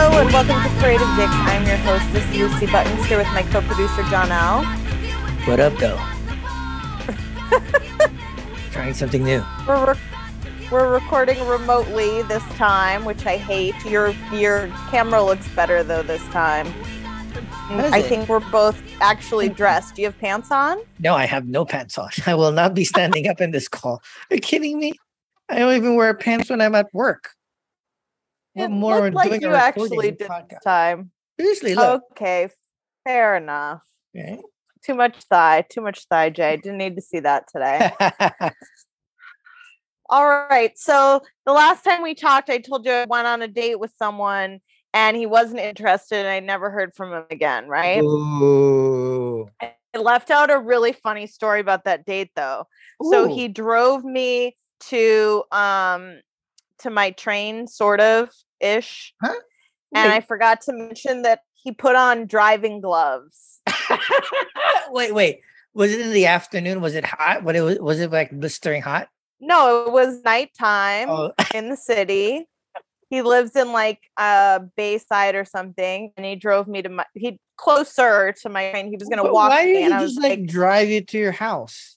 Hello and welcome to Creative Dicks. I'm your hostess, Lucy Buttons, here with my co-producer, John L. What up, though? Trying something new. We're recording remotely this time, which I hate. Your camera looks better, though, this time. I think we're both actually dressed. Do you have pants on? No, I have no pants on. I will not be standing up in this call. Are you kidding me? I don't even wear pants when I'm at work. What more are like doing you actually did podcast. This time? Seriously, look. Okay, fair enough. Okay. Too much thigh, Jay. Didn't need to see that today. All right. So the last time we talked, I told you I went on a date with someone and he wasn't interested and I never heard from him again, right? Ooh. I left out a really funny story about that date though. Ooh. So he drove me to my train, sort of ish. Huh? And I forgot to mention that he put on driving gloves. wait. Was it in the afternoon? Was it hot? Was it like blistering hot? No, it was nighttime in the city. He lives in like Bayside or something. And he drove me to closer to my train. He was going to walk. Why did he just like drive you to your house?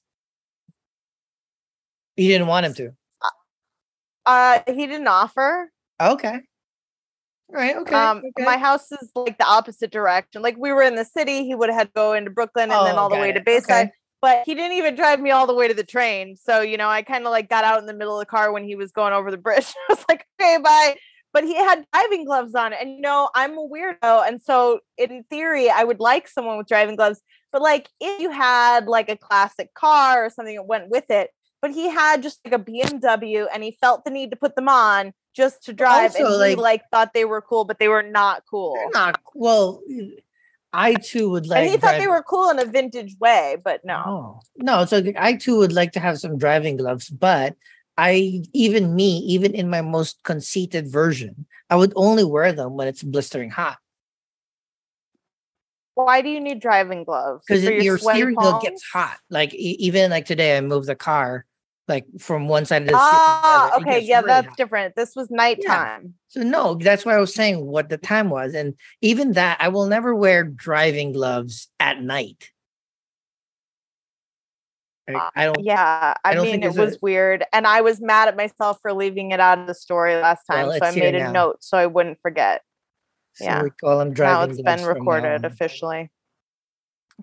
You didn't want him to. He didn't offer. Okay. All right. Okay. My house is like the opposite direction. Like we were in the city, he would have had to go into Brooklyn and then all the way to Bayside. Okay. But he didn't even drive me all the way to the train. So, you know, I kind of like got out in the middle of the car when he was going over the bridge. I was like, okay, bye. But he had driving gloves on. And, you know, I'm a weirdo. And so in theory, I would like someone with driving gloves. But like if you had like a classic car or something that went with it. But he had just like a BMW and he felt the need to put them on just to drive. Also, and he like thought they were cool, but they were not cool. Well, I too would like. And he thought they were cool in a vintage way, but no. No. So I too would like to have some driving gloves, but even in my most conceited version, I would only wear them when it's blistering hot. Why do you need driving gloves? Because your steering wheel gets hot. Like even like today, I moved the car like from one side of the street to the other. Okay, yeah, really that's hot. Different. This was nighttime. Yeah. So no, that's why I was saying what the time was, and even that I will never wear driving gloves at night. I don't. Yeah, I mean it was weird, and I was mad at myself for leaving it out of the story last time, so I made a note so I wouldn't forget. So yeah, we call them driving now it's been recorded officially.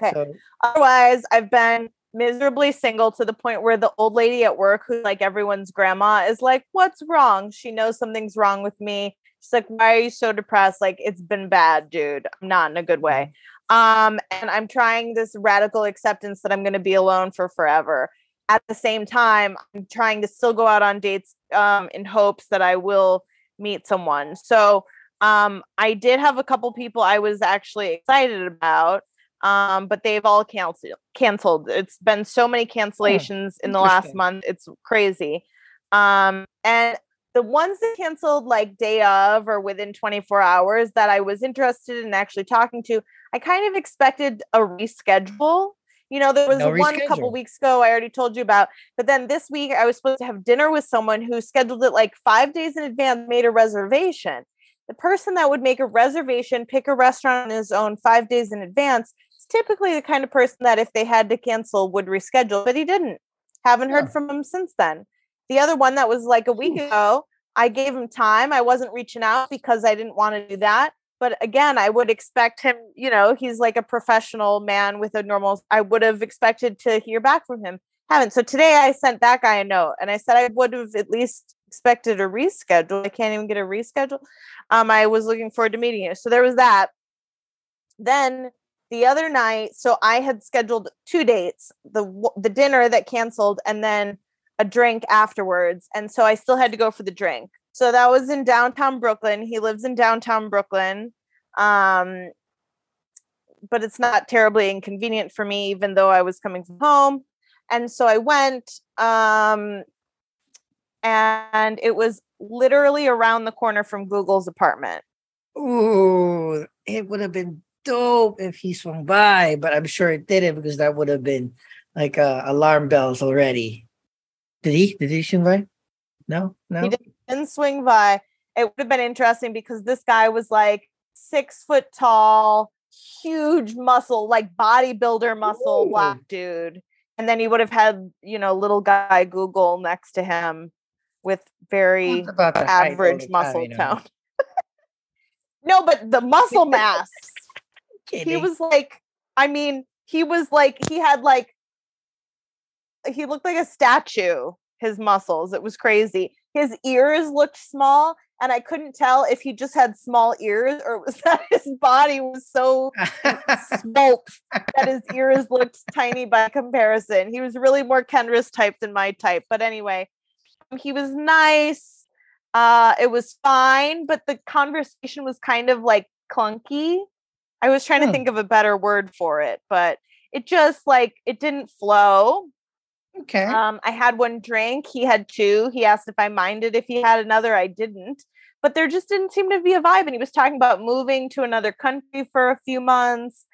Okay. So, otherwise, I've been miserably single to the point where the old lady at work, who's like everyone's grandma, is like, "What's wrong?" She knows something's wrong with me. She's like, "Why are you so depressed? Like, it's been bad, dude. I'm not in a good way." And I'm trying this radical acceptance that I'm going to be alone for forever. At the same time, I'm trying to still go out on dates in hopes that I will meet someone. So. I did have a couple people I was actually excited about, but they've all canceled. It's been so many cancellations in the last month. It's crazy. And the ones that canceled like day of or within 24 hours that I was interested in actually talking to, I kind of expected a reschedule. You know, there was one a couple weeks ago I already told you about, but then this week I was supposed to have dinner with someone who scheduled it like 5 days in advance, made a reservation. The person that would make a reservation, pick a restaurant on his own 5 days in advance, is typically the kind of person that if they had to cancel would reschedule, but he didn't. Haven't heard from him since then. The other one that was like a week ago, I gave him time. I wasn't reaching out because I didn't want to do that. But again, I would expect him, you know, he's like a professional man with a normal, I would have expected to hear back from him. Haven't. So today I sent that guy a note and I said I would have at least expected a reschedule. I can't even get a reschedule. I was looking forward to meeting you. So there was that. Then the other night, so I had scheduled two dates, the dinner that canceled and then a drink afterwards. And so I still had to go for the drink. So that was in downtown Brooklyn. He lives in downtown Brooklyn. But it's not terribly inconvenient for me, even though I was coming from home. And so I went, and it was literally around the corner from Google's apartment. Ooh, it would have been dope if he swung by, but I'm sure it didn't because that would have been like alarm bells already. Did he swing by? No, he didn't swing by. it would have been interesting because this guy was like 6 foot tall, huge muscle, like bodybuilder muscle, ooh, black dude. And then he would have had, you know, little guy Google next to him with very average muscle tone. No, but the muscle mass. He was like, I mean, he was like, he had like, he looked like a statue, his muscles. It was crazy. His ears looked small, and I couldn't tell if he just had small ears or was that his body was so smoked that his ears looked tiny by comparison. He was really more Kendra's type than my type. But anyway, he was nice. It was fine, but the conversation was kind of like clunky. I was trying to think of a better word for it, but it just like, it didn't flow. Okay. I had one drink. He had two. He asked if I minded if he had another. I didn't, but there just didn't seem to be a vibe. And he was talking about moving to another country for a few months.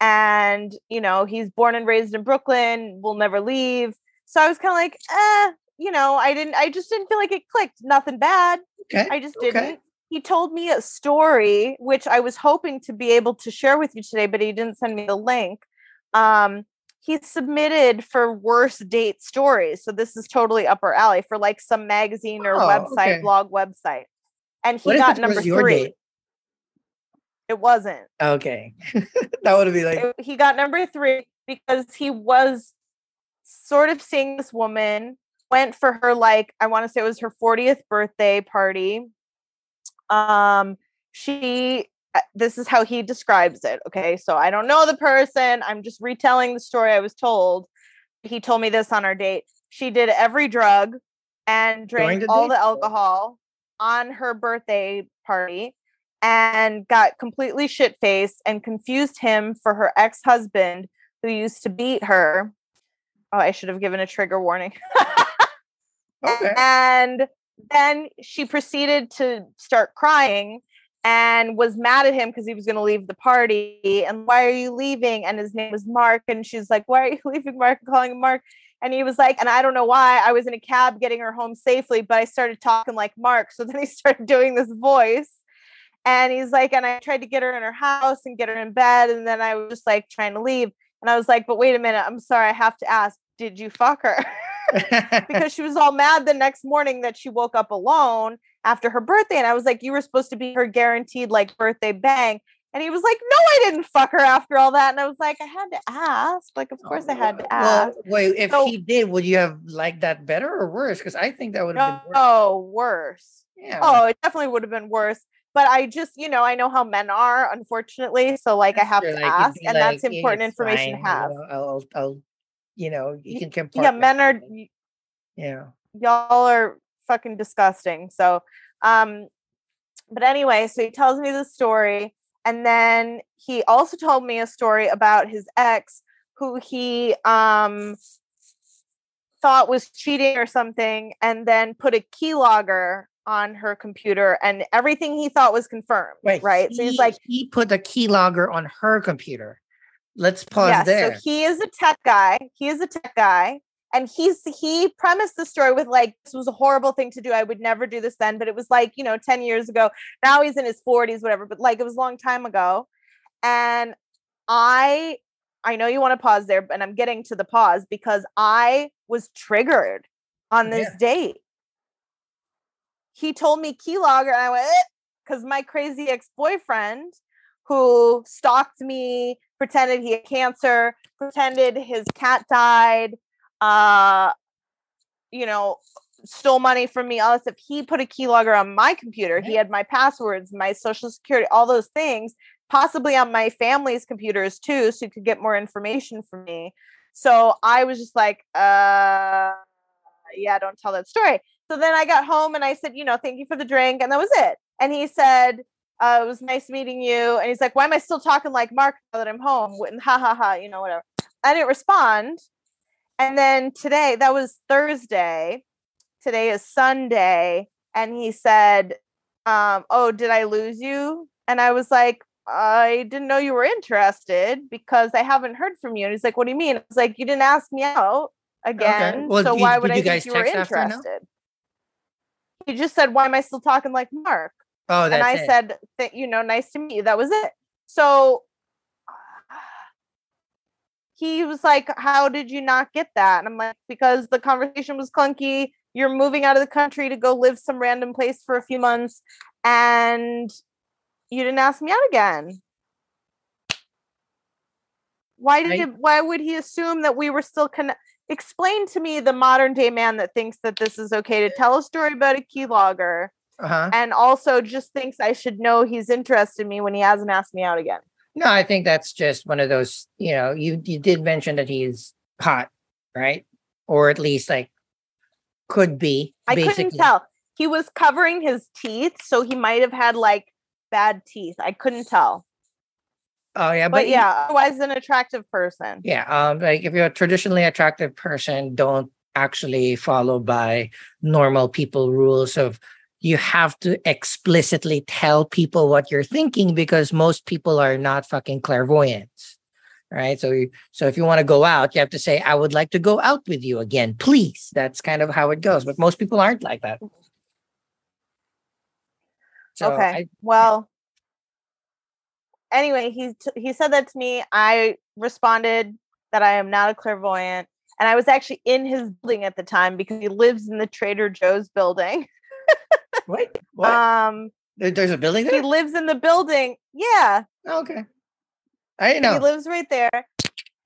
And, you know, he's born and raised in Brooklyn. We'll never leave. So I was kind of like, you know, I just didn't feel like it clicked. Nothing bad. Okay. I just didn't. Okay. He told me a story, which I was hoping to be able to share with you today, but he didn't send me the link. He submitted for worst date stories. So this is totally up our alley for like some magazine or website, blog website. And he got number 3. It wasn't. Okay. That would be like. He got number 3 because he was sort of seeing this woman, went for her, like, I want to say it was her 40th birthday party. This is how he describes it. Okay. So I don't know the person. I'm just retelling the story I was told. He told me this on our date. She did every drug and drank all the alcohol on her birthday party and got completely shit-faced and confused him for her ex-husband who used to beat her. Oh, I should have given a trigger warning. Okay. And then she proceeded to start crying and was mad at him because he was going to leave the party. And why are you leaving? And his name was Mark. And she's like, why are you leaving Mark? And calling him Mark. And he was like, and I don't know why, I was in a cab getting her home safely, but I started talking like Mark. So then he started doing this voice. And he's like, and I tried to get her in her house and get her in bed. And then I was just like trying to leave. And I was like, but wait a minute. I'm sorry. I have to ask, did you fuck her? Because she was all mad the next morning that she woke up alone after her birthday. And I was like, you were supposed to be her guaranteed like birthday bang. And he was like, no, I didn't fuck her after all that. And I was like, I had to ask. Like, of course I had to ask. Well, wait, if he did, would you have liked that better or worse? Because I think that would have been worse. Oh, worse. Yeah. Oh, it definitely would have been worse. But I just, you know, I know how men are, unfortunately. So like, I have to ask. And like, that's important information to have. I'll you know, you can compare. Yeah, men are. Yeah. Y'all are fucking disgusting. So, but anyway, so he tells me the story. And then he also told me a story about his ex who he thought was cheating or something, and then put a keylogger on her computer, and everything he thought was confirmed. Wait, right. So he's like, he put a keylogger on her computer. Let's pause there. So he is a tech guy. And he premised the story with like, this was a horrible thing to do. I would never do this then. But it was like, you know, 10 years ago. Now he's in his 40s, whatever. But like, it was a long time ago. And I know you want to pause there, but I'm getting to the pause because I was triggered on this date. He told me keylogger, and I went, because my crazy ex-boyfriend who stalked me, pretended he had cancer, pretended his cat died, you know, stole money from me, all this stuff. He put a keylogger on my computer. He had my passwords, my social security, all those things, possibly on my family's computers too, so he could get more information from me. So I was just like, yeah, don't tell that story. So then I got home and I said, you know, thank you for the drink. And that was it. And he said, it was nice meeting you. And he's like, why am I still talking like Mark now that I'm home? And ha ha ha, you know, whatever. I didn't respond. And then today, that was Thursday. Today is Sunday. And he said, oh, did I lose you? And I was like, I didn't know you were interested because I haven't heard from you. And he's like, what do you mean? I was like, you didn't ask me out again. Okay. Well, so why would I think you were interested? He just said, why am I still talking like Mark? Oh, that's it. And I said, nice to meet you. That was it. So he was like, how did you not get that? And I'm like, because the conversation was clunky. You're moving out of the country to go live some random place for a few months. And you didn't ask me out again. Why would he assume that we were still explain to me the modern day man that thinks that this is okay to tell a story about a key logger and also just thinks I should know he's interested in me when he hasn't asked me out again. No, I think that's just one of those, you did mention that he's hot, right? Or at least like could be. Basically. I couldn't tell. He was covering his teeth. So he might've had like bad teeth. I couldn't tell. Oh yeah. But yeah, otherwise an attractive person. Yeah. Like if you're a traditionally attractive person, don't actually follow by normal people rules of you have to explicitly tell people what you're thinking because most people are not fucking clairvoyants. Right. So if you want to go out, you have to say, I would like to go out with you again, please. That's kind of how it goes. But most people aren't like that. So okay. Anyway, he said that to me. I responded that I am not a clairvoyant. And I was actually in his building at the time because he lives in the Trader Joe's building. What? There's a building there? He lives in the building. Yeah. Oh, okay. I didn't know. He lives right there.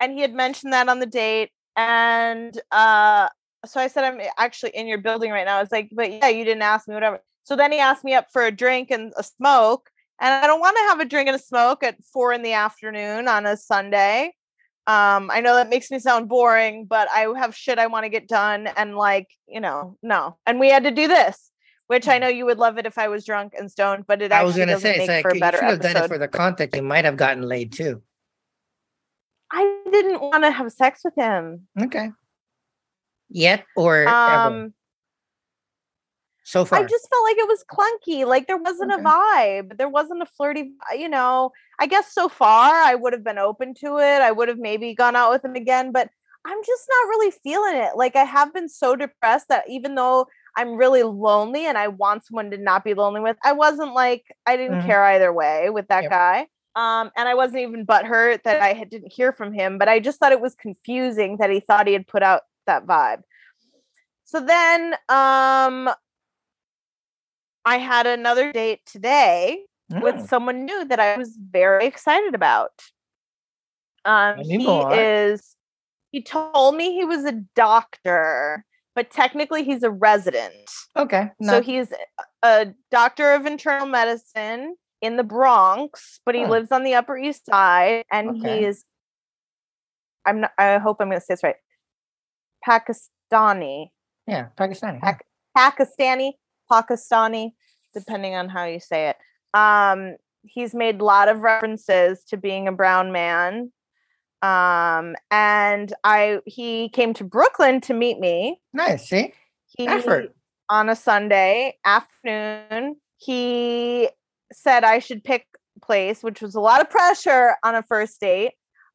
And he had mentioned that on the date. And so I said, I'm actually in your building right now. I was like, but yeah, you didn't ask me, whatever. So then he asked me up for a drink and a smoke. And I don't want to have a drink and a smoke at 4 p.m. on a Sunday. I know that makes me sound boring, but I have shit I want to get done. And no. And we had to do this, which I know you would love it if I was drunk and stoned, but it actually doesn't make for a better episode. I was going to say, you should have done it for the contact. You might have gotten laid too. I didn't want to have sex with him. Okay. Yet or ever. So far. I just felt like it was clunky. Like there wasn't a vibe. There wasn't a flirty, I guess so far I would have been open to it. I would have maybe gone out with him again, but I'm just not really feeling it. Like I have been so depressed that even though I'm really lonely and I want someone to not be lonely with, I didn't care either way with that guy. And I wasn't even butthurt that I didn't hear from him, but I just thought it was confusing that he thought he had put out that vibe. So then, I had another date today with someone new that I was very excited about. He told me he was a doctor, but technically he's a resident. Okay. No. So he's a doctor of internal medicine in the Bronx, but he lives on the Upper East Side and he is, I hope I'm going to say this right. Pakistani. Yeah. Pakistani. Pakistani, depending on how you say it. He's made a lot of references to being a brown man. And he came to Brooklyn to meet me. Nice. See? On a Sunday afternoon, he said I should pick a place, which was a lot of pressure on a first date.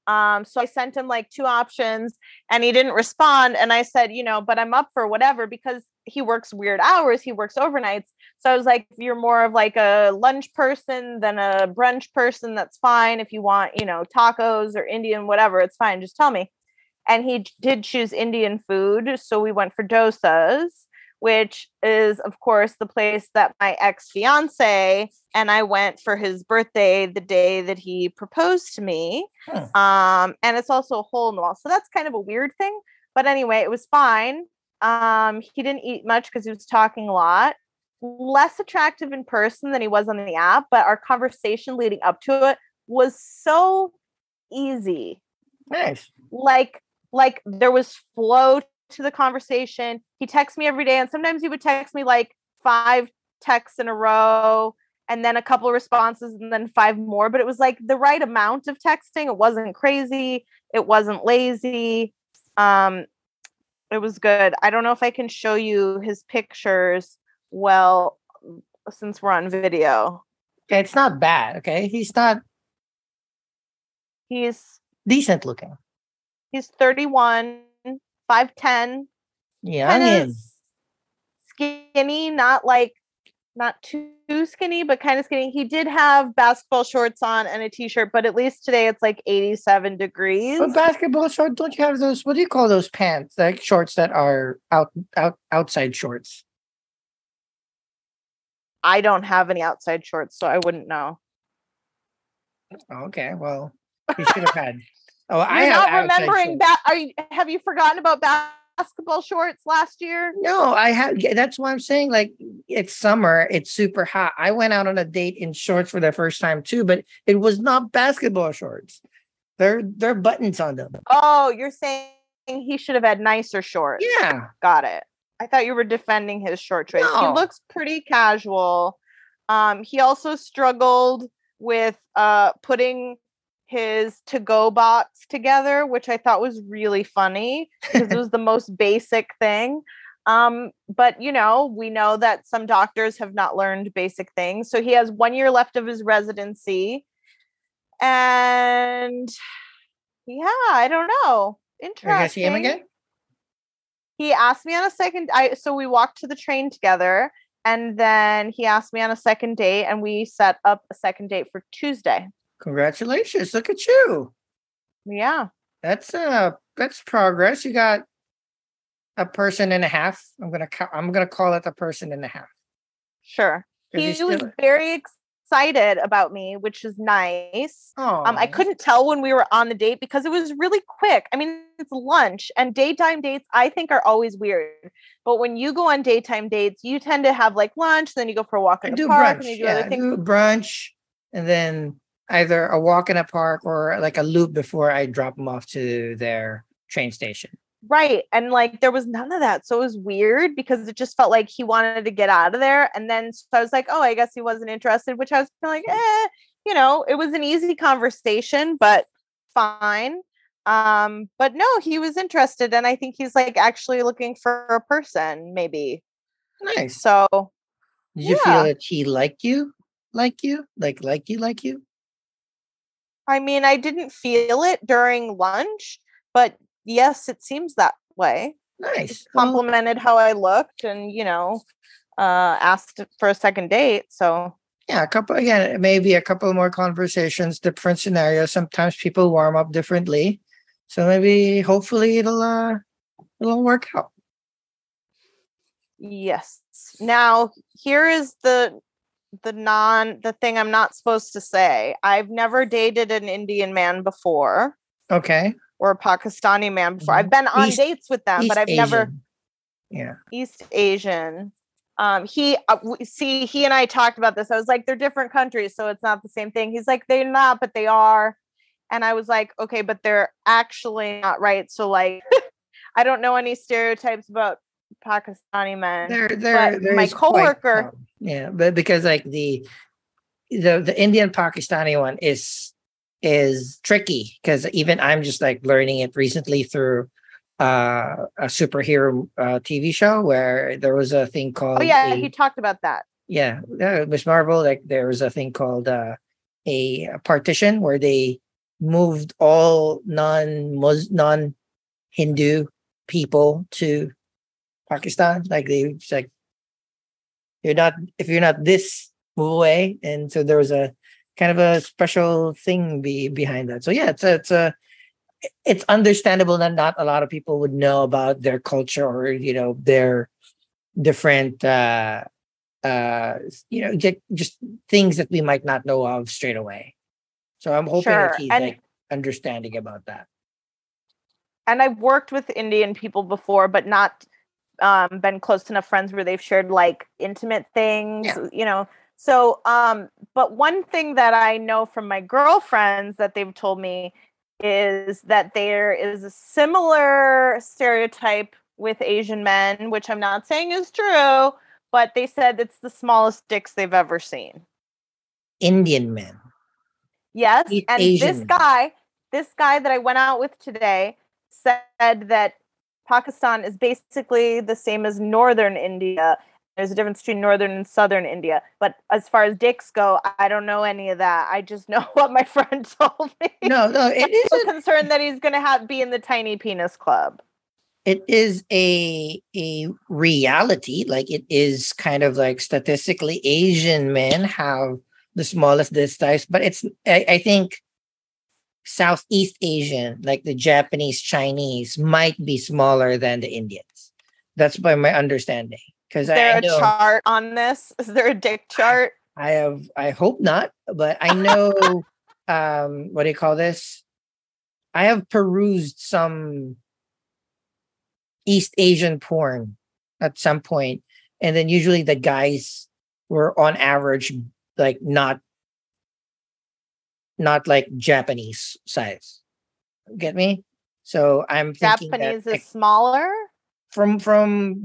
So I sent him like 2 options and he didn't respond. And I said, but I'm up for whatever because he works weird hours. He works overnights. So I was like, if you're more of like a lunch person than a brunch person, that's fine. If you want, tacos or Indian, whatever, it's fine. Just tell me. And he did choose Indian food. So we went for dosas, which is, of course, the place that my ex-fiance and I went for his birthday the day that he proposed to me. And it's also a hole in the wall. So that's kind of a weird thing. But anyway, it was fine. He didn't eat much because he was talking a lot. Less attractive in person than he was on the app, but our conversation leading up to it was so easy. Nice. Like there was flow to the conversation. He texts me every day, and sometimes he would text me like 5 texts in a row, and then a couple of responses, and then 5 more. But it was like the right amount of texting. It wasn't crazy. It wasn't lazy. It was good. I don't know if I can show you his pictures well since we're on video. Okay, it's not bad. Okay, he's decent looking. He's 31, 5'10". Yeah, skinny, not like not too skinny, but kind of skinny. He did have basketball shorts on and a t-shirt, but at least today it's like 87 degrees. But basketball shorts, don't you have those, what do you call those pants? Like shorts that are outside shorts. I don't have any outside shorts, so I wouldn't know. Okay, well, you should have had. Oh, I am not remembering that. Have you forgotten about basketball shorts last year? No, I have. That's why I'm saying, like, it's summer. It's super hot. I went out on a date in shorts for the first time too, but it was not basketball shorts. They're buttons on them. Oh, you're saying he should have had nicer shorts. Yeah, got it. I thought you were defending his short choice. No. He looks pretty casual. He also struggled with putting his to-go box together, which I thought was really funny because it was the most basic thing. But, you know, we know that some doctors have not learned basic things. So he has 1 year left of his residency. And yeah, I don't know. Interesting. Are you going to see him again? He asked me on a second. So we walked to the train together, and then he asked me on a second date, and we set up a second date for Tuesday. Congratulations! Look at you. Yeah, that's progress. You got a person and a half. I'm gonna call it a person and a half. Sure. He was very excited about me, which is nice. I couldn't tell when we were on the date because it was really quick. I mean, it's lunch, and daytime dates I think are always weird. But when you go on daytime dates, you tend to have like lunch, then you go for a walk in the park, and you do other things. I do brunch, and then either a walk in a park or like a loop before I drop them off to their train station. Right. And like, there was none of that. So it was weird because it just felt like he wanted to get out of there. And then so I was like, oh, I guess he wasn't interested, which I was like, you know, it was an easy conversation, but fine. But no, he was interested. And I think he's like actually looking for a person maybe. Nice. So did you feel that he liked you? Like you? I mean, I didn't feel it during lunch, but yes, it seems that way. Nice. Complimented how I looked and, you know, asked for a second date. So yeah, maybe a couple more conversations, different scenarios. Sometimes people warm up differently. So maybe hopefully it'll work out. Yes. Now here is the thing I'm not supposed to say. I've never dated an Indian man before. Okay. Or a Pakistani man before. I've been on dates with them, but I've never. Yeah. East Asian. He and I talked about this. I was like, they're different countries, so it's not the same thing. He's like, they're not, but they are. And I was like, okay, but they're actually not, right? So like, I don't know any stereotypes about Pakistani men. But my coworker. But because like the Indian Pakistani one is tricky because even I'm just like learning it recently through a superhero TV show where there was a thing called. Oh yeah, he talked about that. Yeah, Ms. Marvel. Like there was a thing called a partition where they moved all non-Hindu people to Pakistan. Like they like. If you're not this, move away. And so there was a kind of a special thing behind that. So yeah, it's understandable that not a lot of people would know about their culture or, you know, their different, you know, just things that we might not know of straight away. So I'm hoping that he's like understanding about that. And I've worked with Indian people before, but not been close enough friends where they've shared like intimate things, you know. So, but one thing that I know from my girlfriends that they've told me is that there is a similar stereotype with Asian men, which I'm not saying is true, but they said it's the smallest dicks they've ever seen. Indian men. Yes. And this guy that I went out with today said that Pakistan is basically the same as northern India. There's a difference between northern and southern India. But as far as dicks go, I don't know any of that. I just know what my friend told me. No, it is a concern that he's going to be in the tiny penis club. It is a reality. Like, it is kind of like statistically Asian men have the smallest distaste, but it's, I think Southeast Asian, like the Japanese, Chinese, might be smaller than the Indians. That's by my understanding. Because is there a chart on this? Is there a dick chart? I hope not, but I know. What do you call this? I have perused some East Asian porn at some point, and then usually the guys were on average like not like Japanese size. Get me? So I'm thinking Japanese that, is like, smaller from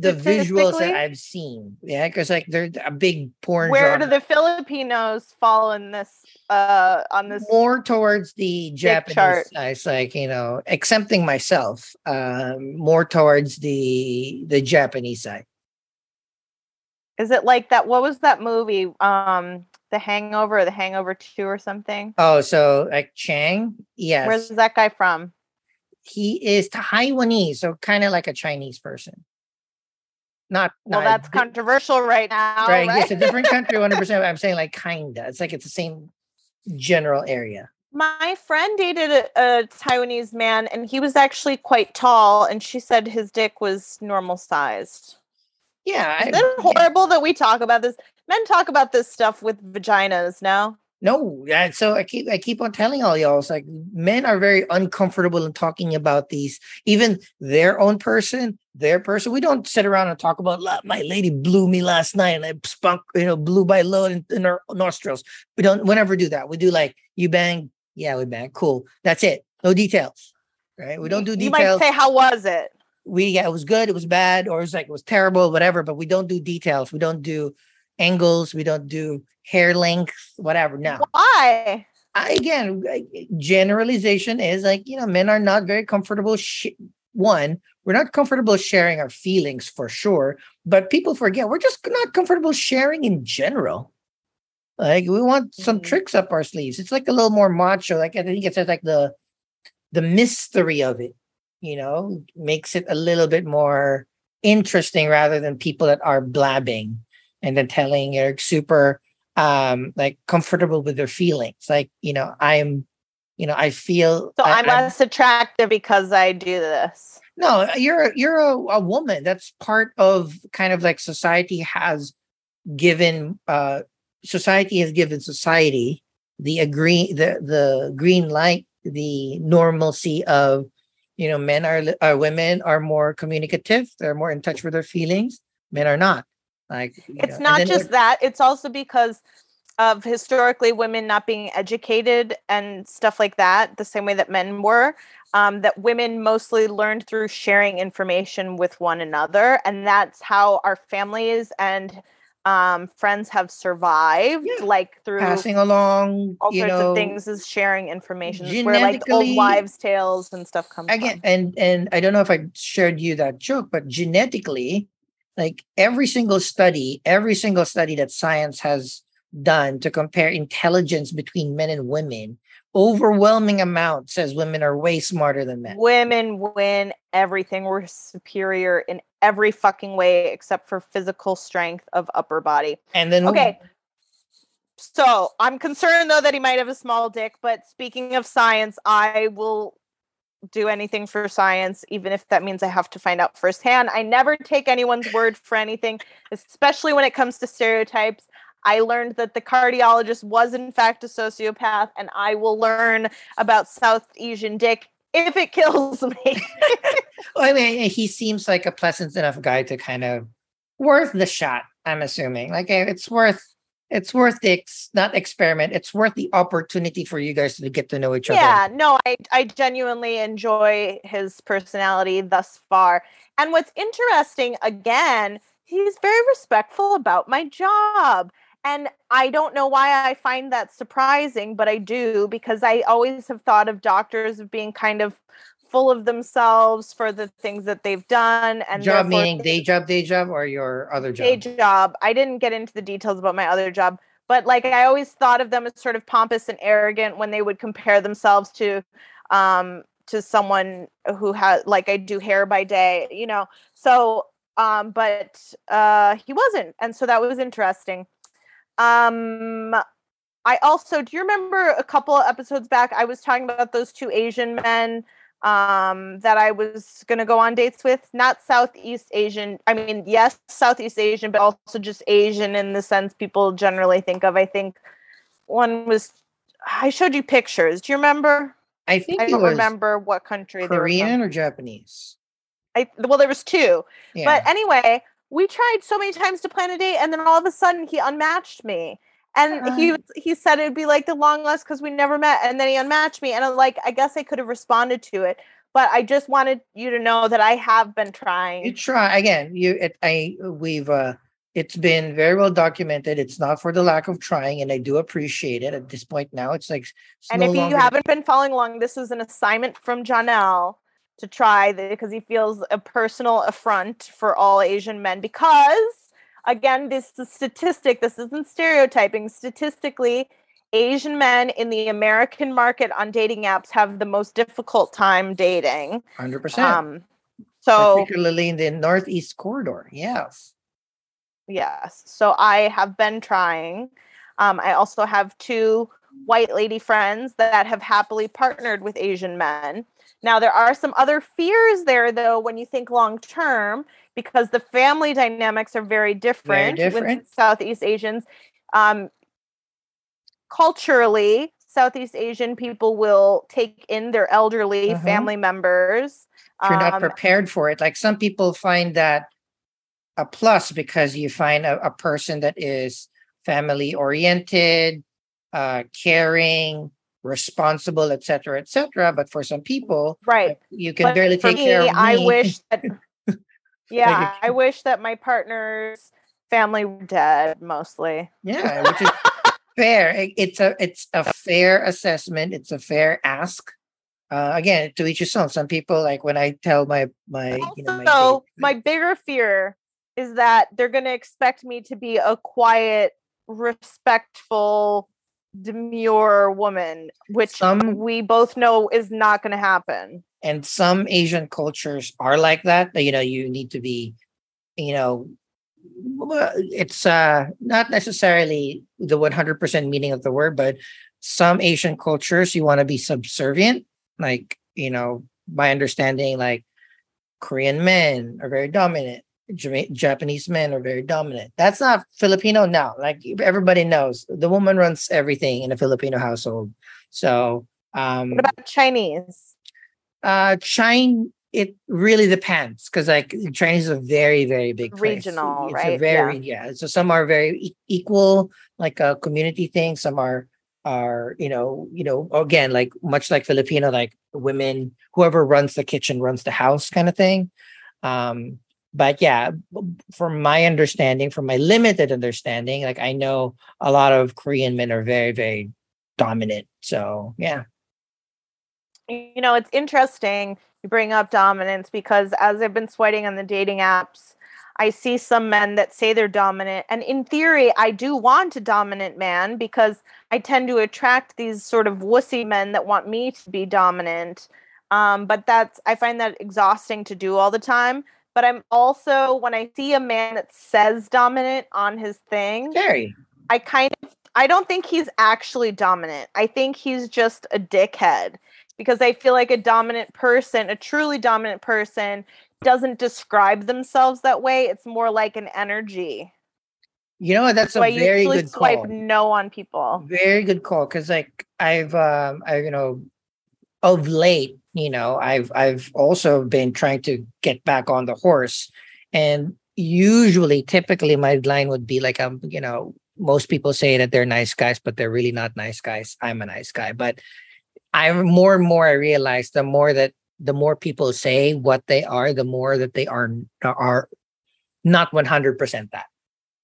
the visuals that I've seen. Yeah, because like they're a big porn. Where do the Filipinos fall in this? On this, more towards the Japanese size, like, you know, exempting myself, more towards the Japanese side. Is it like that? What was that movie? The Hangover or The Hangover 2 or something? Oh, so like Chang? Yes. Where's that guy from? He is Taiwanese, so kind of like a Chinese person. Not that's controversial right now. Right? It's a different country, 100%. I'm saying like kinda. It's like it's the same general area. My friend dated a Taiwanese man, and he was actually quite tall, and she said his dick was normal sized. Yeah. Is it horrible that we talk about this? Men talk about this stuff with vaginas now. No, so I keep on telling all y'all, it's like men are very uncomfortable in talking about these, even their own person, their person. We don't sit around and talk about, my lady blew me last night and I spunk, blew by load in her nostrils. We never do that. We do like, you bang, yeah, we bang, cool. That's it. No details, right? We don't do details. You might say, how was it? It was good, it was bad, or it was like, it was terrible, whatever, but we don't do details. We don't do angles. We don't do hair length, whatever. No. Why? Generalization is like, men are not very comfortable. We're not comfortable sharing our feelings for sure, but people forget we're just not comfortable sharing in general. Like, we want some tricks up our sleeves. It's like a little more macho. Like, I think it's like the mystery of it, makes it a little bit more interesting rather than people that are blabbing and then telling you're super like comfortable with their feelings. Like, I feel. So I'm less attractive because I do this. No, you're a woman. That's part of kind of like society has given society the green light, the normalcy of, women are more communicative. They're more in touch with their feelings. Men are not. Like, it's not just that, it's also because of historically women not being educated and stuff like that, the same way that men were, that women mostly learned through sharing information with one another. And that's how our families and friends have survived, like through passing along all sorts of things, is sharing information. It's where like old wives' tales and stuff come again, from. And I don't know if I shared you that joke, but genetically, like every single study that science has done to compare intelligence between men and women, overwhelming amount says women are way smarter than men. Women win everything. We're superior in every fucking way except for physical strength of upper body. And then okay. So I'm concerned though that he might have a small dick, but speaking of science, I will do anything for science, even if that means I have to find out firsthand. I never take anyone's word for anything, especially when it comes to stereotypes. I learned that the cardiologist was in fact a sociopath, and I will learn about South Asian dick if it kills me. Well, I mean, he seems like a pleasant enough guy to kind of worth the shot, I'm assuming. Like, it's worth the not experiment. It's worth the opportunity for you guys to get to know each other. Yeah, no, I genuinely enjoy his personality thus far. And what's interesting, again, he's very respectful about my job. And I don't know why I find that surprising, but I do, because I always have thought of doctors as being kind of full of themselves for the things that they've done. And job meaning day job or your other job? Day job. I didn't get into the details about my other job, but like I always thought of them as sort of pompous and arrogant when they would compare themselves to to someone who has, like, I do hair by day, you know, so, but he wasn't. And so that was interesting. I also, do you remember a couple of episodes back, I was talking about those two Asian men that I was going to go on dates with? Not Southeast Asian. I mean, yes, Southeast Asian, but also just Asian in the sense people generally think of. I think one was, I showed you pictures. Do you remember? I think I don't remember what country. Korean or Japanese? Well, there was two. Yeah. But anyway, we tried so many times to plan a date, and then all of a sudden he unmatched me. And he said it'd be like the long list because we never met, and then he unmatched me. And I'm like, I guess I could have responded to it, but I just wanted you to know that I have been trying. You try again. It's been very well documented. It's not for the lack of trying, and I do appreciate it. At this point now, it's like. It's and no if you longer... haven't been following along, this is an assignment from Janelle to try because he feels a personal affront for all Asian men because. Again, this is a statistic. This isn't stereotyping. Statistically, Asian men in the American market on dating apps have the most difficult time dating. 100%. So particularly in the Northeast corridor. Yes. Yes. So I have been trying. I also have two white lady friends that have happily partnered with Asian men. Now, there are some other fears there, though, when you think long term, because the family dynamics are very different. With Southeast Asians. Culturally, Southeast Asian people will take in their elderly family members. If you're not prepared for it. Like some people find that a plus because you find a person that is family oriented, caring, responsible, etc., etc. But for some people, right, you can barely take care of me. I wish that. Yeah, I wish that my partner's family were dead mostly. Yeah, which is fair. It's a fair assessment. It's a fair ask. Again, to each his own. Some people, like when I tell my bigger fear is that they're going to expect me to be a quiet, respectful, demure woman, which we both know is not going to happen. And some Asian cultures are like that. You know, you need to be, you know, it's not necessarily the 100% meaning of the word, but some Asian cultures, you want to be subservient. Like, you know, my understanding, like Korean men are very dominant. Japanese men are very dominant. That's not Filipino now. Like everybody knows, the woman runs everything in a Filipino household. So what about Chinese? It really depends because like Chinese are very, very big place. Regional, it's right? A very, yeah. So some are very equal, like a community thing. Some are you know, again, like much like Filipino, like women, whoever runs the kitchen runs the house kind of thing. But yeah, from my understanding, from my limited understanding, like I know a lot of Korean men are very, very dominant. So yeah. You know, it's interesting you bring up dominance because as I've been sweating on the dating apps, I see some men that say they're dominant. And in theory, I do want a dominant man because I tend to attract these sort of wussy men that want me to be dominant. But I find that exhausting to do all the time. But I'm also, when I see a man that says dominant on his thing, Jerry. I don't think he's actually dominant. I think he's just a dickhead. Because I feel like a truly dominant person doesn't describe themselves that way. It's more like an energy. You know, that's a very good call. I usually swipe no on people. Very good call. Because like I've, you know, of late, you know, I've also been trying to get back on the horse. And typically my line would be like, you know, most people say that they're nice guys, but they're really not nice guys. I'm a nice guy. But I realize the more people say what they are, the more that they are not 100% that,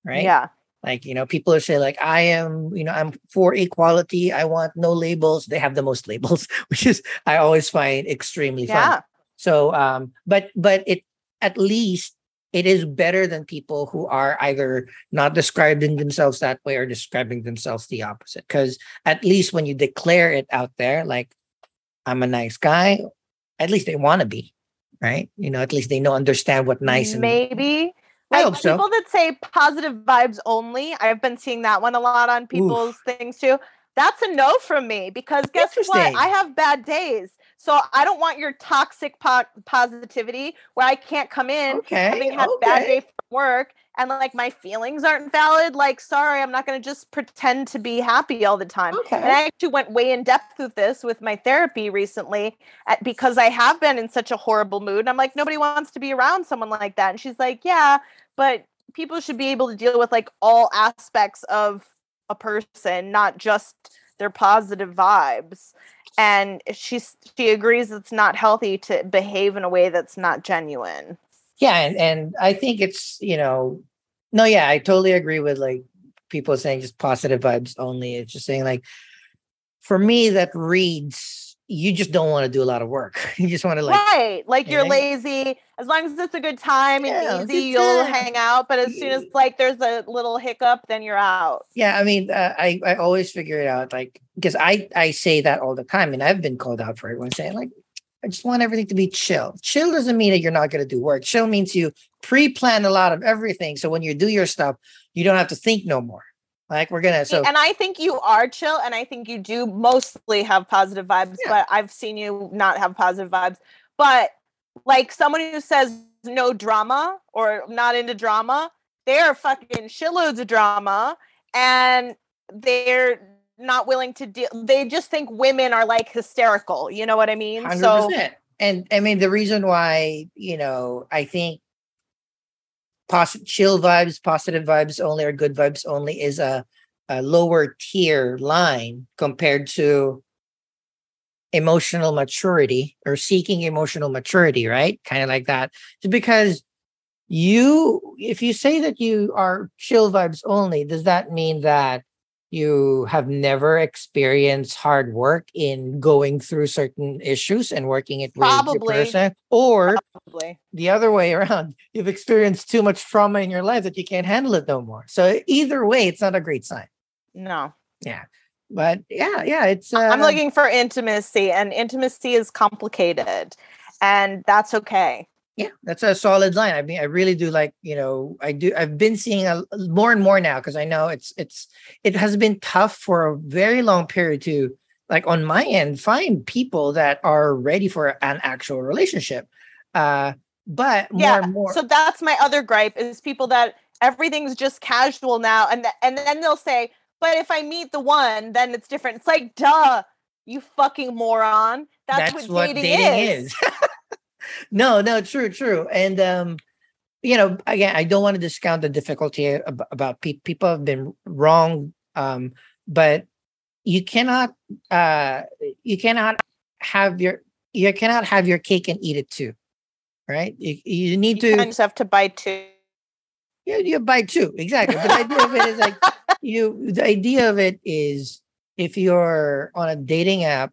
right? Yeah. Like, you know, people say like, I am, you know, I'm for equality. I want no labels. They have the most labels, which is, I always find extremely fun. So, but it, at least it is better than people who are either not describing themselves that way or describing themselves the opposite. Because at least when you declare it out there, like, I'm a nice guy, At least they want to be, right? You know, at least they know, understand what nice and maybe. I hope so. People that say positive vibes only, I've been seeing that one a lot on people's things too. That's a no from me because guess what? I have bad days. So I don't want your toxic positivity where I can't come in having had a bad day from work and like my feelings aren't valid. Like, sorry, I'm not going to just pretend to be happy all the time. Okay. And I actually went way in depth with this with my therapy recently because I have been in such a horrible mood. And I'm like, nobody wants to be around someone like that. And she's like, yeah, but people should be able to deal with like all aspects of a person, not just their positive vibes. And she agrees it's not healthy to behave in a way that's not genuine. Yeah. And I think it's, you know, no, yeah, I totally agree with like people saying just positive vibes only. It's just saying like, for me, that reads, you just don't want to do a lot of work. You just want to like. Right. Like you're lazy. As long as it's a good time and easy, you'll hang out. But as soon as like there's a little hiccup, then you're out. Yeah. I mean, I always figure it out. Like, because I say that all the time and I've been called out for it when saying like, I just want everything to be chill. Chill doesn't mean that you're not going to do work. Chill means you pre-plan a lot of everything. So when you do your stuff, you don't have to think no more. Like we're going to. So. And I think you are chill. And I think you do mostly have positive vibes, but I've seen you not have positive vibes. But like someone who says no drama or not into drama, they're fucking shitloads of drama and they're not willing to deal. They just think women are like hysterical. You know what I mean? 100%. So, and I mean, the reason why, you know, I think chill vibes, positive vibes only or good vibes only is a lower tier line compared to emotional maturity or seeking emotional maturity, right? Kind of like that. Because if you say that you are chill vibes only, does that mean that you have never experienced hard work in going through certain issues and working it with your person? Or the other way around, you've experienced too much trauma in your life that you can't handle it no more. So either way, it's not a great sign. No. Yeah. But yeah. It's I'm looking for intimacy, and intimacy is complicated, and that's okay. Yeah, that's a solid line. I mean, I really do like, you know, I've been seeing more and more now because I know it has been tough for a very long period to like on my end, find people that are ready for an actual relationship. But more and more. So that's my other gripe is people that everything's just casual now. And then they'll say, but if I meet the one, then it's different. It's like, duh, you fucking moron. That's what dating is. No, true. And, you know, again, I don't want to discount the difficulty about people have been wrong. But you cannot have your cake and eat it too. Right. You need to kind of have to buy two. Yeah, you buy two. Exactly. But the idea of it is if you're on a dating app,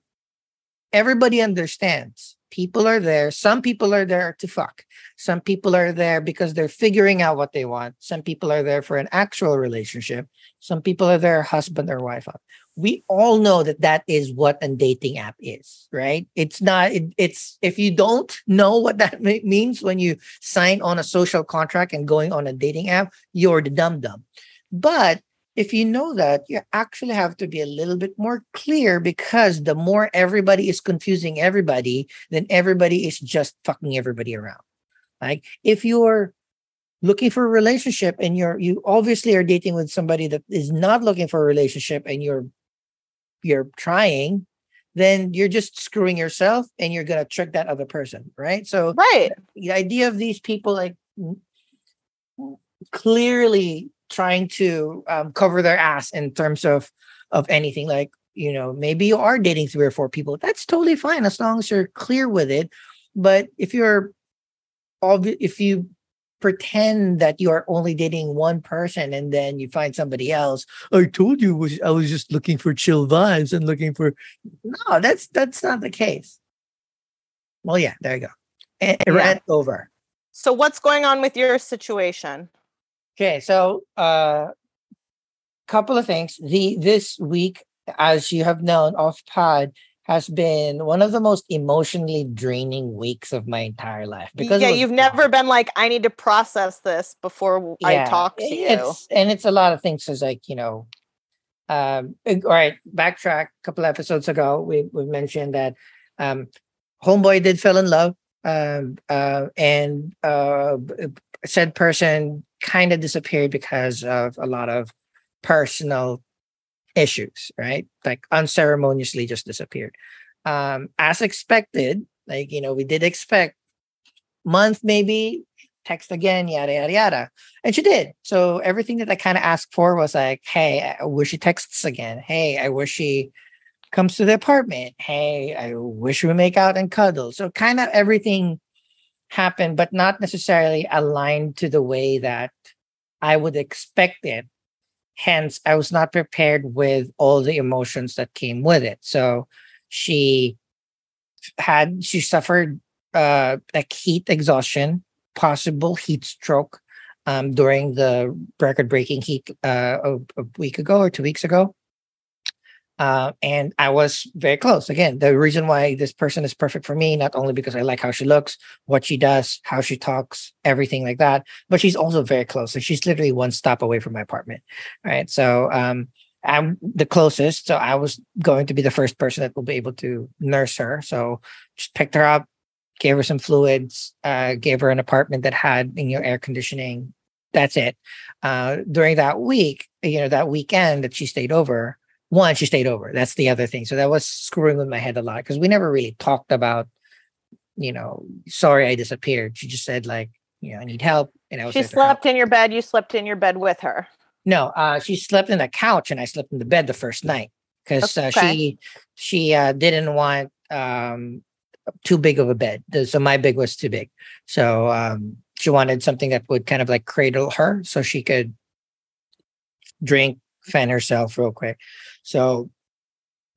everybody understands. People are there. Some people are there to fuck. Some people are there because they're figuring out what they want. Some people are there for an actual relationship. Some people are there husband or wife. We all know that is what a dating app is, right? It's not, it's if you don't know what that means when you sign on a social contract and going on a dating app, you're the dum-dum. But if you know that, you actually have to be a little bit more clear because the more everybody is confusing everybody, then everybody is just fucking everybody around. Like if you're looking for a relationship and you obviously are dating with somebody that is not looking for a relationship and you're trying, then you're just screwing yourself and you're going to trick that other person, right? So the idea of these people like clearly trying to cover their ass in terms of anything, like, you know, maybe you are dating 3 or 4 people. That's totally fine as long as you're clear with it. But if you pretend that you are only dating one person and then you find somebody else, I told you I was just looking for chill vibes and looking for no, that's not the case. Well, yeah, there you go. Rant over. So what's going on with your situation? Okay, so couple of things. This week, as you have known, off pod has been one of the most emotionally draining weeks of my entire life. Because you've never been like, I need to process this before I talk to you. And it's a lot of things. It's like, you know, all right, backtrack. A couple episodes ago, we mentioned that homeboy did fall in love, and said person kind of disappeared because of a lot of personal issues, right? Like unceremoniously just disappeared. As expected, like, you know, we did expect month, maybe text again, yada, yada, yada. And she did. So everything that I kind of asked for was like, hey, I wish she texts again. Hey, I wish she comes to the apartment. Hey, I wish we make out and cuddle. So kind of everything happened, but not necessarily aligned to the way that I would expect it. Hence, I was not prepared with all the emotions that came with it. So she suffered like heat exhaustion, possible heat stroke during the record-breaking heat a week ago or 2 weeks ago. And I was very close. Again, the reason why this person is perfect for me, not only because I like how she looks, what she does, how she talks, everything like that, but she's also very close. So she's literally one stop away from my apartment. All right. So I'm the closest. So I was going to be the first person that will be able to nurse her. So just picked her up, gave her some fluids, gave her an apartment that had, you know, air conditioning. That's it. During that week, you know, that weekend that she stayed over, she stayed over. That's the other thing. So that was screwing with my head a lot because we never really talked about, you know, sorry, I disappeared. She just said like, you know, I need help. And I was. She slept in your bed. You slept in your bed with her. No, she slept in a couch and I slept in the bed the first night because she didn't want too big of a bed. So my big was too big. So she wanted something that would kind of like cradle her so she could drink, fan herself real quick. So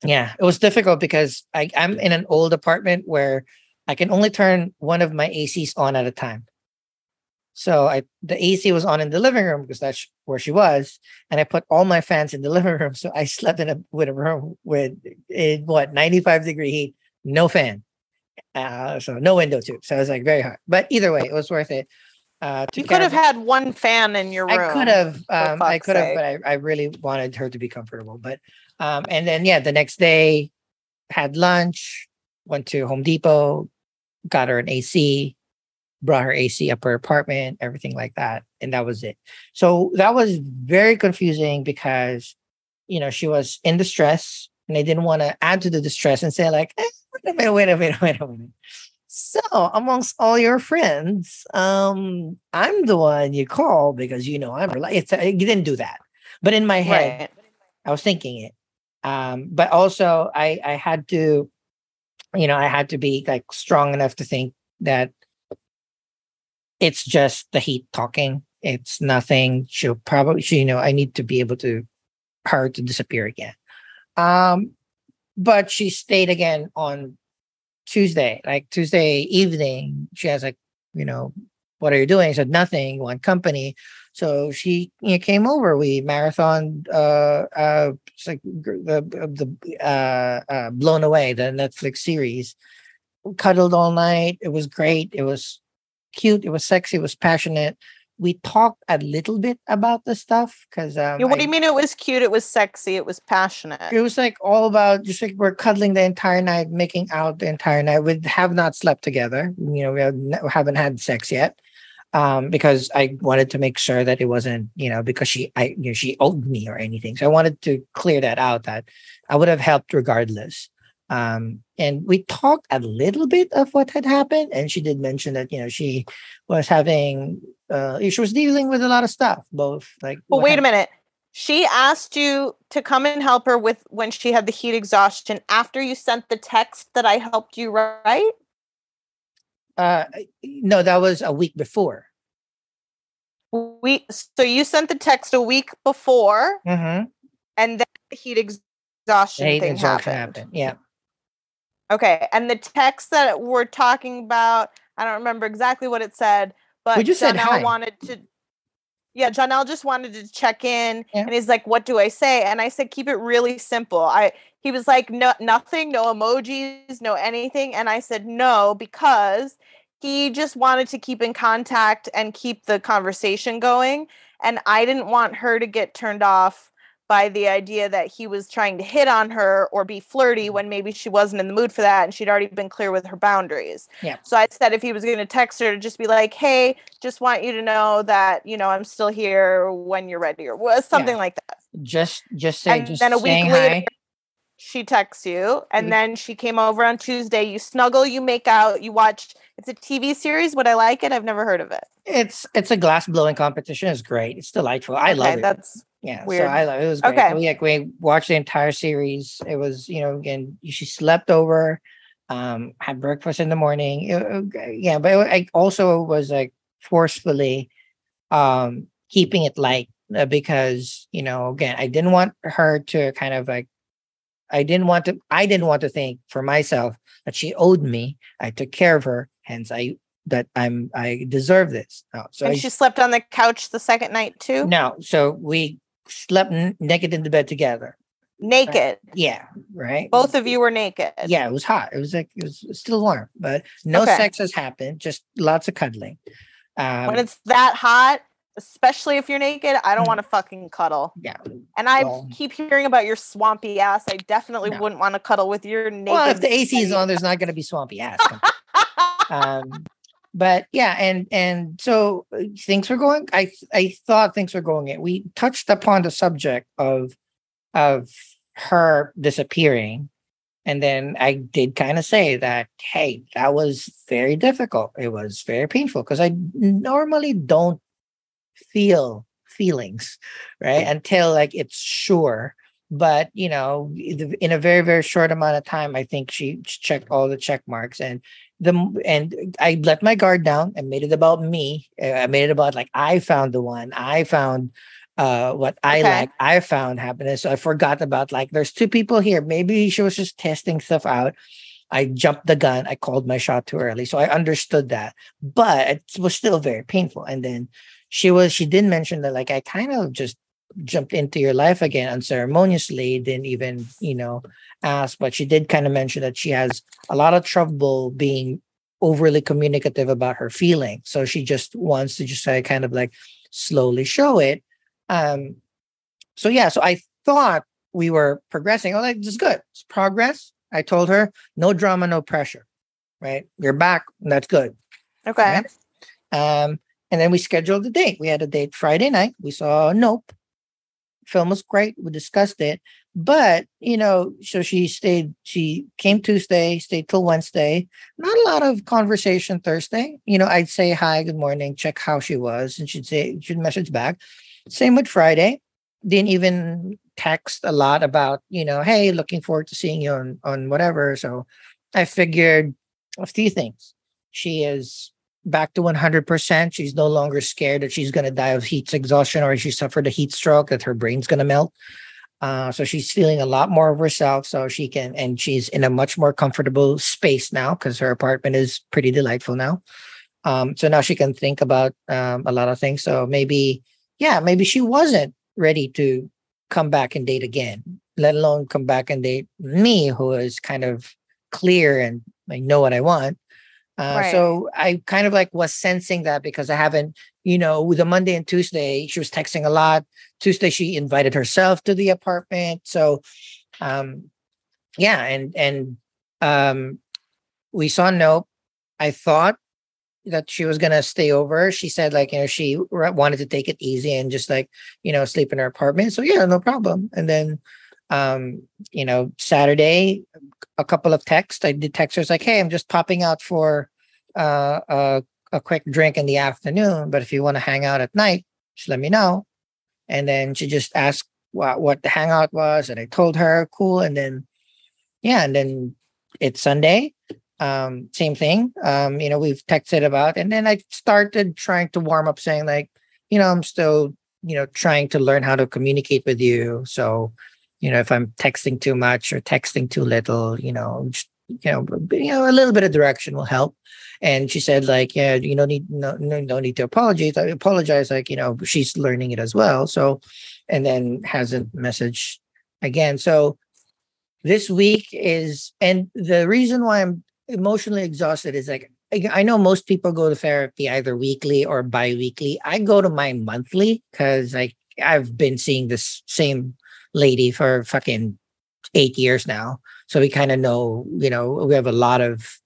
yeah, it was difficult because I'm in an old apartment where I can only turn one of my ACs on at a time. So the AC was on in the living room because that's where she was, and I put all my fans in the living room. So I slept in a room with 95-degree heat, no fan, so no window too. So it was like very hot, but either way, it was worth it. You could have had one fan in your room. I could have, but I really wanted her to be comfortable. But and then the next day had lunch, went to Home Depot, got her an AC, brought her AC up her apartment, everything like that, and that was it. So that was very confusing because, you know, she was in distress, and I didn't want to add to the distress and say like, wait a minute. So amongst all your friends, I'm the one you call because, you know, you didn't do that. But in my head, right, I was thinking it. But also I had to, you know, I had to be like strong enough to think that it's just the heat talking. It's nothing. I need to be able to her to disappear again. But she stayed again on Tuesday evening. She has like, you know, what are you doing? I said, nothing, want company. So she came over. We marathoned the Blown Away, the Netflix series. We cuddled all night. It was great. It was cute. It was sexy. It was passionate. We talked a little bit about the stuff because. What do you mean? It was cute. It was sexy. It was passionate. It was like all about just like we're cuddling the entire night, making out the entire night. We have not slept together. You know, we haven't had sex yet because I wanted to make sure that it wasn't, you know, because she owed me or anything. So I wanted to clear that out. That I would have helped regardless. And we talked a little bit of what had happened, and she did mention that, you know, she was having. She was dealing with a lot of stuff, both like. Well, wait a minute. She asked you to come and help her with when she had the heat exhaustion after you sent the text that I helped you write? No, that was a week before. So you sent the text a week before, mm-hmm. and then the heat exhaustion thing happened. Yeah. Okay, and the text that we're talking about, I don't remember exactly what it said. But we just Janelle said hi. Janelle just wanted to check in. Yeah. And he's like, what do I say? And I said, keep it really simple. I He was like, no, nothing, no emojis, no anything. And I said no, because he just wanted to keep in contact and keep the conversation going. And I didn't want her to get turned off by the idea that he was trying to hit on her or be flirty when maybe she wasn't in the mood for that and she'd already been clear with her boundaries. Yeah. So I said if he was going to text her, to just be like, hey, just want you to know that, you know, I'm still here when you're ready, or something like that. Just say, and just then a week later, hi. She texts you, and then she came over on Tuesday. You snuggle, you make out, you watch. It's a TV series. Would I like it? I've never heard of it. It's a glass blowing competition. It's great. It's delightful. I love it. That's weird. So I love it. It was great. Okay. We watched the entire series. It was, you know, again, she slept over, had breakfast in the morning. But I also was like forcefully keeping it light because, you know, again, I didn't want her to kind of like. I didn't want to think for myself that she owed me. I took care of her. Hence, I deserve this. Oh, so and she slept on the couch the second night too? No. So we slept naked in the bed together. Naked? Yeah. Right. Both of you were naked. Yeah. It was hot. It was still warm, but no sex has happened. Just lots of cuddling. When it's that hot, especially if you're naked, I don't want to fucking cuddle. Yeah. And I keep hearing about your swampy ass. I definitely wouldn't want to cuddle with your naked. Well, if the AC is on, there's not going to be swampy ass. But yeah. And so things were going, I thought things were going in. We touched upon the subject of her disappearing. And then I did kind of say that, hey, that was very difficult. It was very painful because I normally don't feel feelings until like it's sure, but you know, in a very, very short amount of time, I think she checked all the check marks, and I let my guard down and made it about me. I made it about like I found the one, I found what I like, I found happiness. So I forgot about like there's two people here. Maybe she was just testing stuff out. I jumped the gun. I called my shot too early, so I understood that, but it was still very painful. And then she did mention that, like, I kind of just jumped into your life again unceremoniously, didn't even, you know, ask. But she did kind of mention that she has a lot of trouble being overly communicative about her feelings. So she just wants to just kind of like slowly show it. So I thought we were progressing. I'm like, this is good. It's progress. I told her, no drama, no pressure, right? You're back. And that's good. Okay. Right? And then we scheduled a date. We had a date Friday night. We saw Nope. Film was great. We discussed it. But, you know, so she came Tuesday, stayed till Wednesday. Not a lot of conversation Thursday. You know, I'd say hi, good morning, check how she was. And she'd message back. Same with Friday. Didn't even text a lot about, you know, hey, looking forward to seeing you on whatever. So I figured a few things. She is back to 100%. She's no longer scared that she's going to die of heat exhaustion or she suffered a heat stroke, that her brain's going to melt. So she's feeling a lot more of herself. So she can, and she's in a much more comfortable space now because her apartment is pretty delightful now. So now she can think about a lot of things. So maybe she wasn't ready to come back and date again, let alone come back and date me, who is kind of clear and I know what I want. So I kind of like was sensing that because I haven't, you know, with the Monday and Tuesday, she was texting a lot. Tuesday, she invited herself to the apartment. So, we saw Nope. I thought that she was going to stay over. She said like, you know, she wanted to take it easy and just like, you know, sleep in her apartment. So yeah, no problem. And then, you know, Saturday, a couple of texts. I did text her. It's like, hey, I'm just popping out for a quick drink in the afternoon. But if you want to hang out at night, just let me know. And then she just asked what the hangout was. And I told her, cool. And then, and then it's Sunday. Same thing. You know, we've texted about. And then I started trying to warm up saying like, you know, I'm still, you know, trying to learn how to communicate with you. So, you know, if I'm texting too much or texting too little, you know, a little bit of direction will help. And she said, like, yeah, you don't need no need to apologize. I apologize, like, you know, she's learning it as well. So, and then hasn't messaged again. So This week is, and the reason why I'm emotionally exhausted is like, I know most people go to therapy either weekly or bi-weekly. I go to my monthly because I've been seeing this same lady for fucking 8 years now. So we kind of know, you know, we have a lot of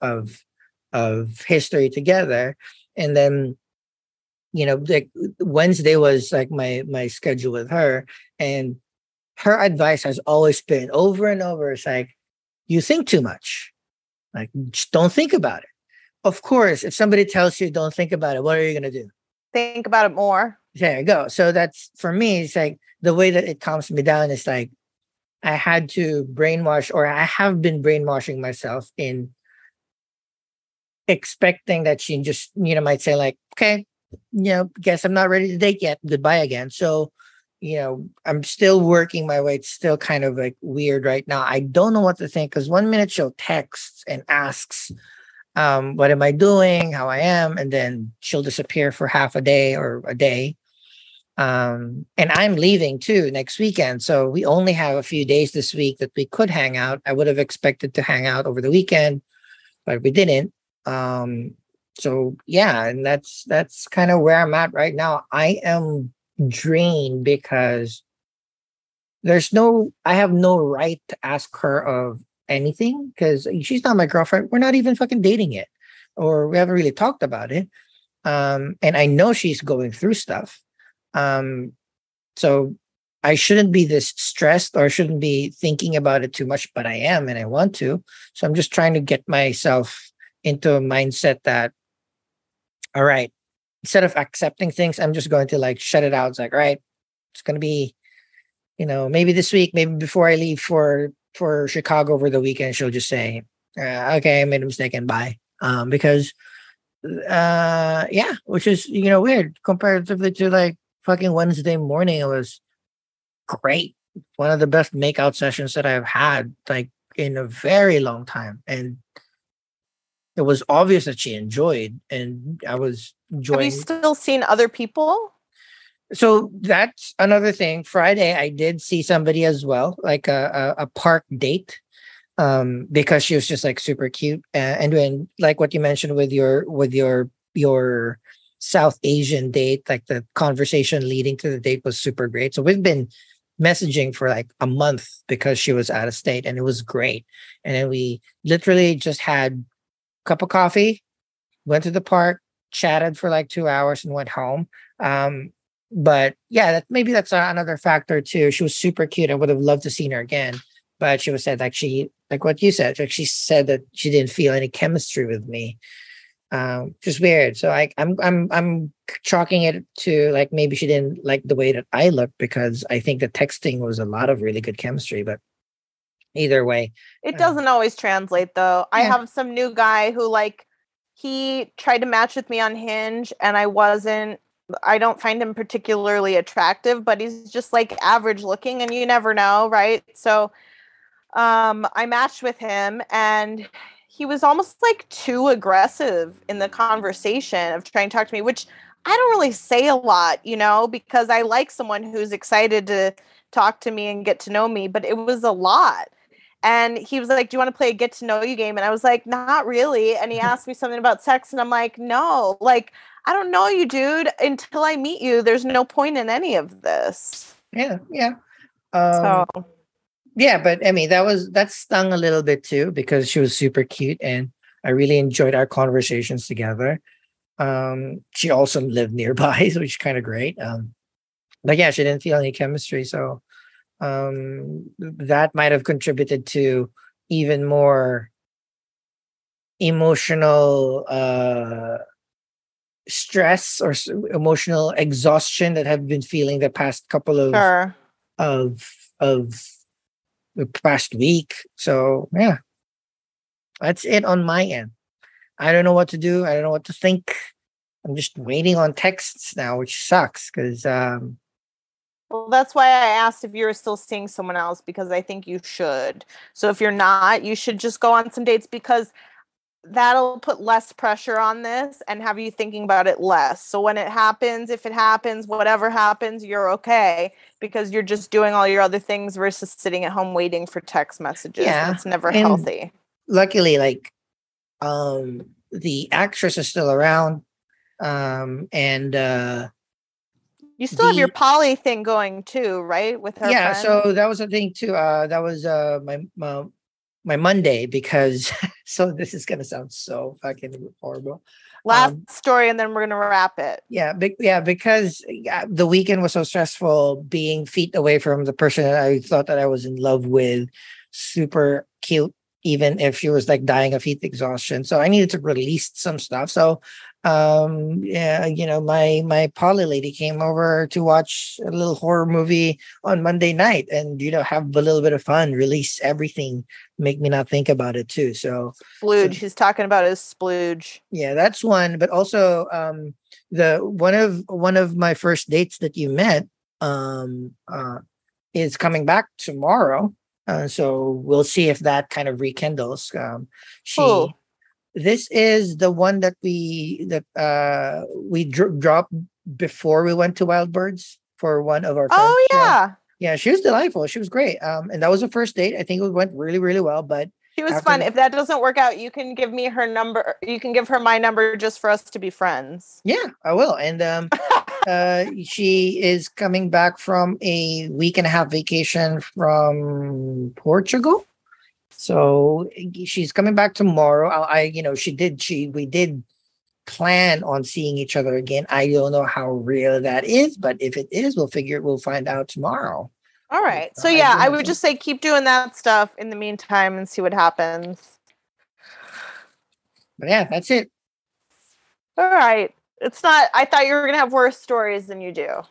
history together. And then, you know, like Wednesday was like my schedule with her, and her advice has always been over and over. It's like, you think too much. Like, just don't think about it. Of course, if somebody tells you don't think about it, what are you going to do? Think about it more. There you go. So that's, for me, it's like the way that it calms me down is like I had to brainwash, or I have been brainwashing myself in expecting that she just, you know, might say like, okay, you know, guess I'm not ready to date yet. Goodbye again. So, you know, I'm still working my way. It's still kind of like weird right now. I don't know what to think because 1 minute she'll text and asks, what am I doing? How I am? And then she'll disappear for half a day or a day. And I'm leaving too next weekend. So we only have a few days this week that we could hang out. I would have expected to hang out over the weekend, but we didn't. So yeah, and that's kind of where I'm at right now. I am drained because I have no right to ask her of anything because she's not my girlfriend. We're not even fucking dating yet, or we haven't really talked about it. And I know she's going through stuff. So I shouldn't be this stressed or shouldn't be thinking about it too much, but I am, and I want to. So I'm just trying to get myself into a mindset that, all right, instead of accepting things, I'm just going to like shut it out. It's like, all right, it's going to be, you know, maybe this week, maybe before I leave for Chicago over the weekend, she'll just say, okay, I made a mistake and bye. Because which is, you know, weird comparatively to like fucking Wednesday morning. It was great. One of the best makeout sessions that I've had like in a very long time. And it was obvious that she enjoyed, and I was enjoying. Have you still seen other people? So that's another thing. Friday, I did see somebody as well, like a park date, because she was just like super cute. And when, like what you mentioned with your South Asian date, like the conversation leading to the date was super great. So we've been messaging for like a month because she was out of state, and it was great. And then we literally just had cup of coffee, went to the park, chatted for like 2 hours, and went home. But yeah, that's another factor too. She was super cute. I would have loved to seen her again, but she was said like she, like what you said, like she said that she didn't feel any chemistry with me, just weird. So I'm chalking it to like maybe she didn't like the way that I looked, because I think the texting was a lot of really good chemistry, but. Either way, it doesn't always translate, though. Yeah. I have some new guy who like he tried to match with me on Hinge, and I don't find him particularly attractive, but he's just like average looking, and you never know, right? So I matched with him, and he was almost like too aggressive in the conversation of trying to talk to me, which I don't really say a lot, you know, because I like someone who's excited to talk to me and get to know me, but it was a lot. And he was like, do you want to play a get to know you game? And I was like, not really. And he asked me something about sex, and I'm like, no, like, I don't know you, dude. Until I meet you, there's no point in any of this. Yeah. Yeah. Yeah. But I mean, that stung a little bit too, because she was super cute, and I really enjoyed our conversations together. She also lived nearby, which is kind of great. But yeah, she didn't feel any chemistry. So that might have contributed to even more emotional stress or emotional exhaustion that I've been feeling the past couple of sure. of the past week. So yeah, that's it on my end. I don't know what to do. I don't know what to think. I'm just waiting on texts now, which sucks because well, that's why I asked if you were still seeing someone else, because I think you should. So if you're not, you should just go on some dates, because that'll put less pressure on this and have you thinking about it less. So when it happens, if it happens, whatever happens, you're okay because you're just doing all your other things versus sitting at home waiting for text messages. Yeah. It's never healthy. Luckily, like, the actress is still around. You still have your poly thing going too, right? With her friend? So that was a thing too. That was my Monday because so this is gonna sound so fucking horrible. Last story, and then we're gonna wrap it. Because the weekend was so stressful, being feet away from the person that I thought that I was in love with, super cute, even if she was like dying of heat exhaustion. So I needed to release some stuff. So my poly lady came over to watch a little horror movie on Monday night and, have a little bit of fun, release everything, make me not think about it too. So splooge, he's talking about his splooge. Yeah, that's one. But also the one of my first dates that you met is coming back tomorrow. So we'll see if that kind of rekindles. This is the one that we dropped before we went to Wild Birds for one of our friends. Oh, yeah. Yeah, she was delightful. She was great. And that was the first date. I think it went really, really well. But she was fun. If that doesn't work out, you can give me her number. You can give her my number just for us to be friends. Yeah, I will. And she is coming back from a week and a half vacation from Portugal. So she's coming back tomorrow. We did plan on seeing each other again. I don't know how real that is, but if it is, we'll find out tomorrow. All right. So I would just say keep doing that stuff in the meantime and see what happens. But yeah, that's it. All right. I thought you were going to have worse stories than you do.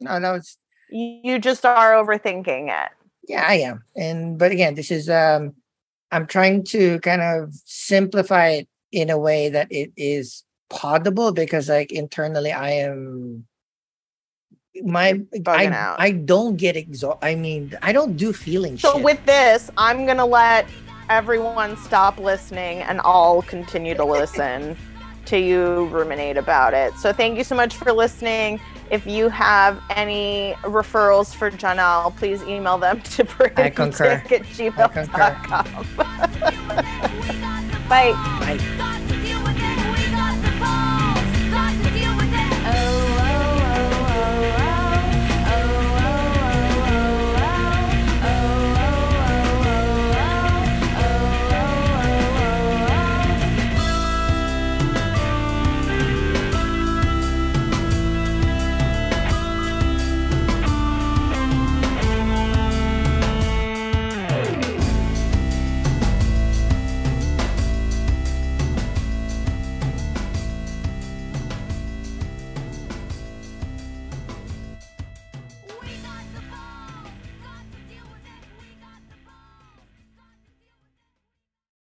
No, it's. You just are overthinking it. Yeah, I am. But again, this is, I'm trying to kind of simplify it in a way that it is podable because like internally I am bugging out. I don't get exhausted. I mean, I don't do feeling shit. So with this, I'm going to let everyone stop listening and I'll continue to listen to you ruminate about it. So thank you so much for listening. If you have any referrals for Janelle, please email them to brandondick@gmail.com. Bye. Bye.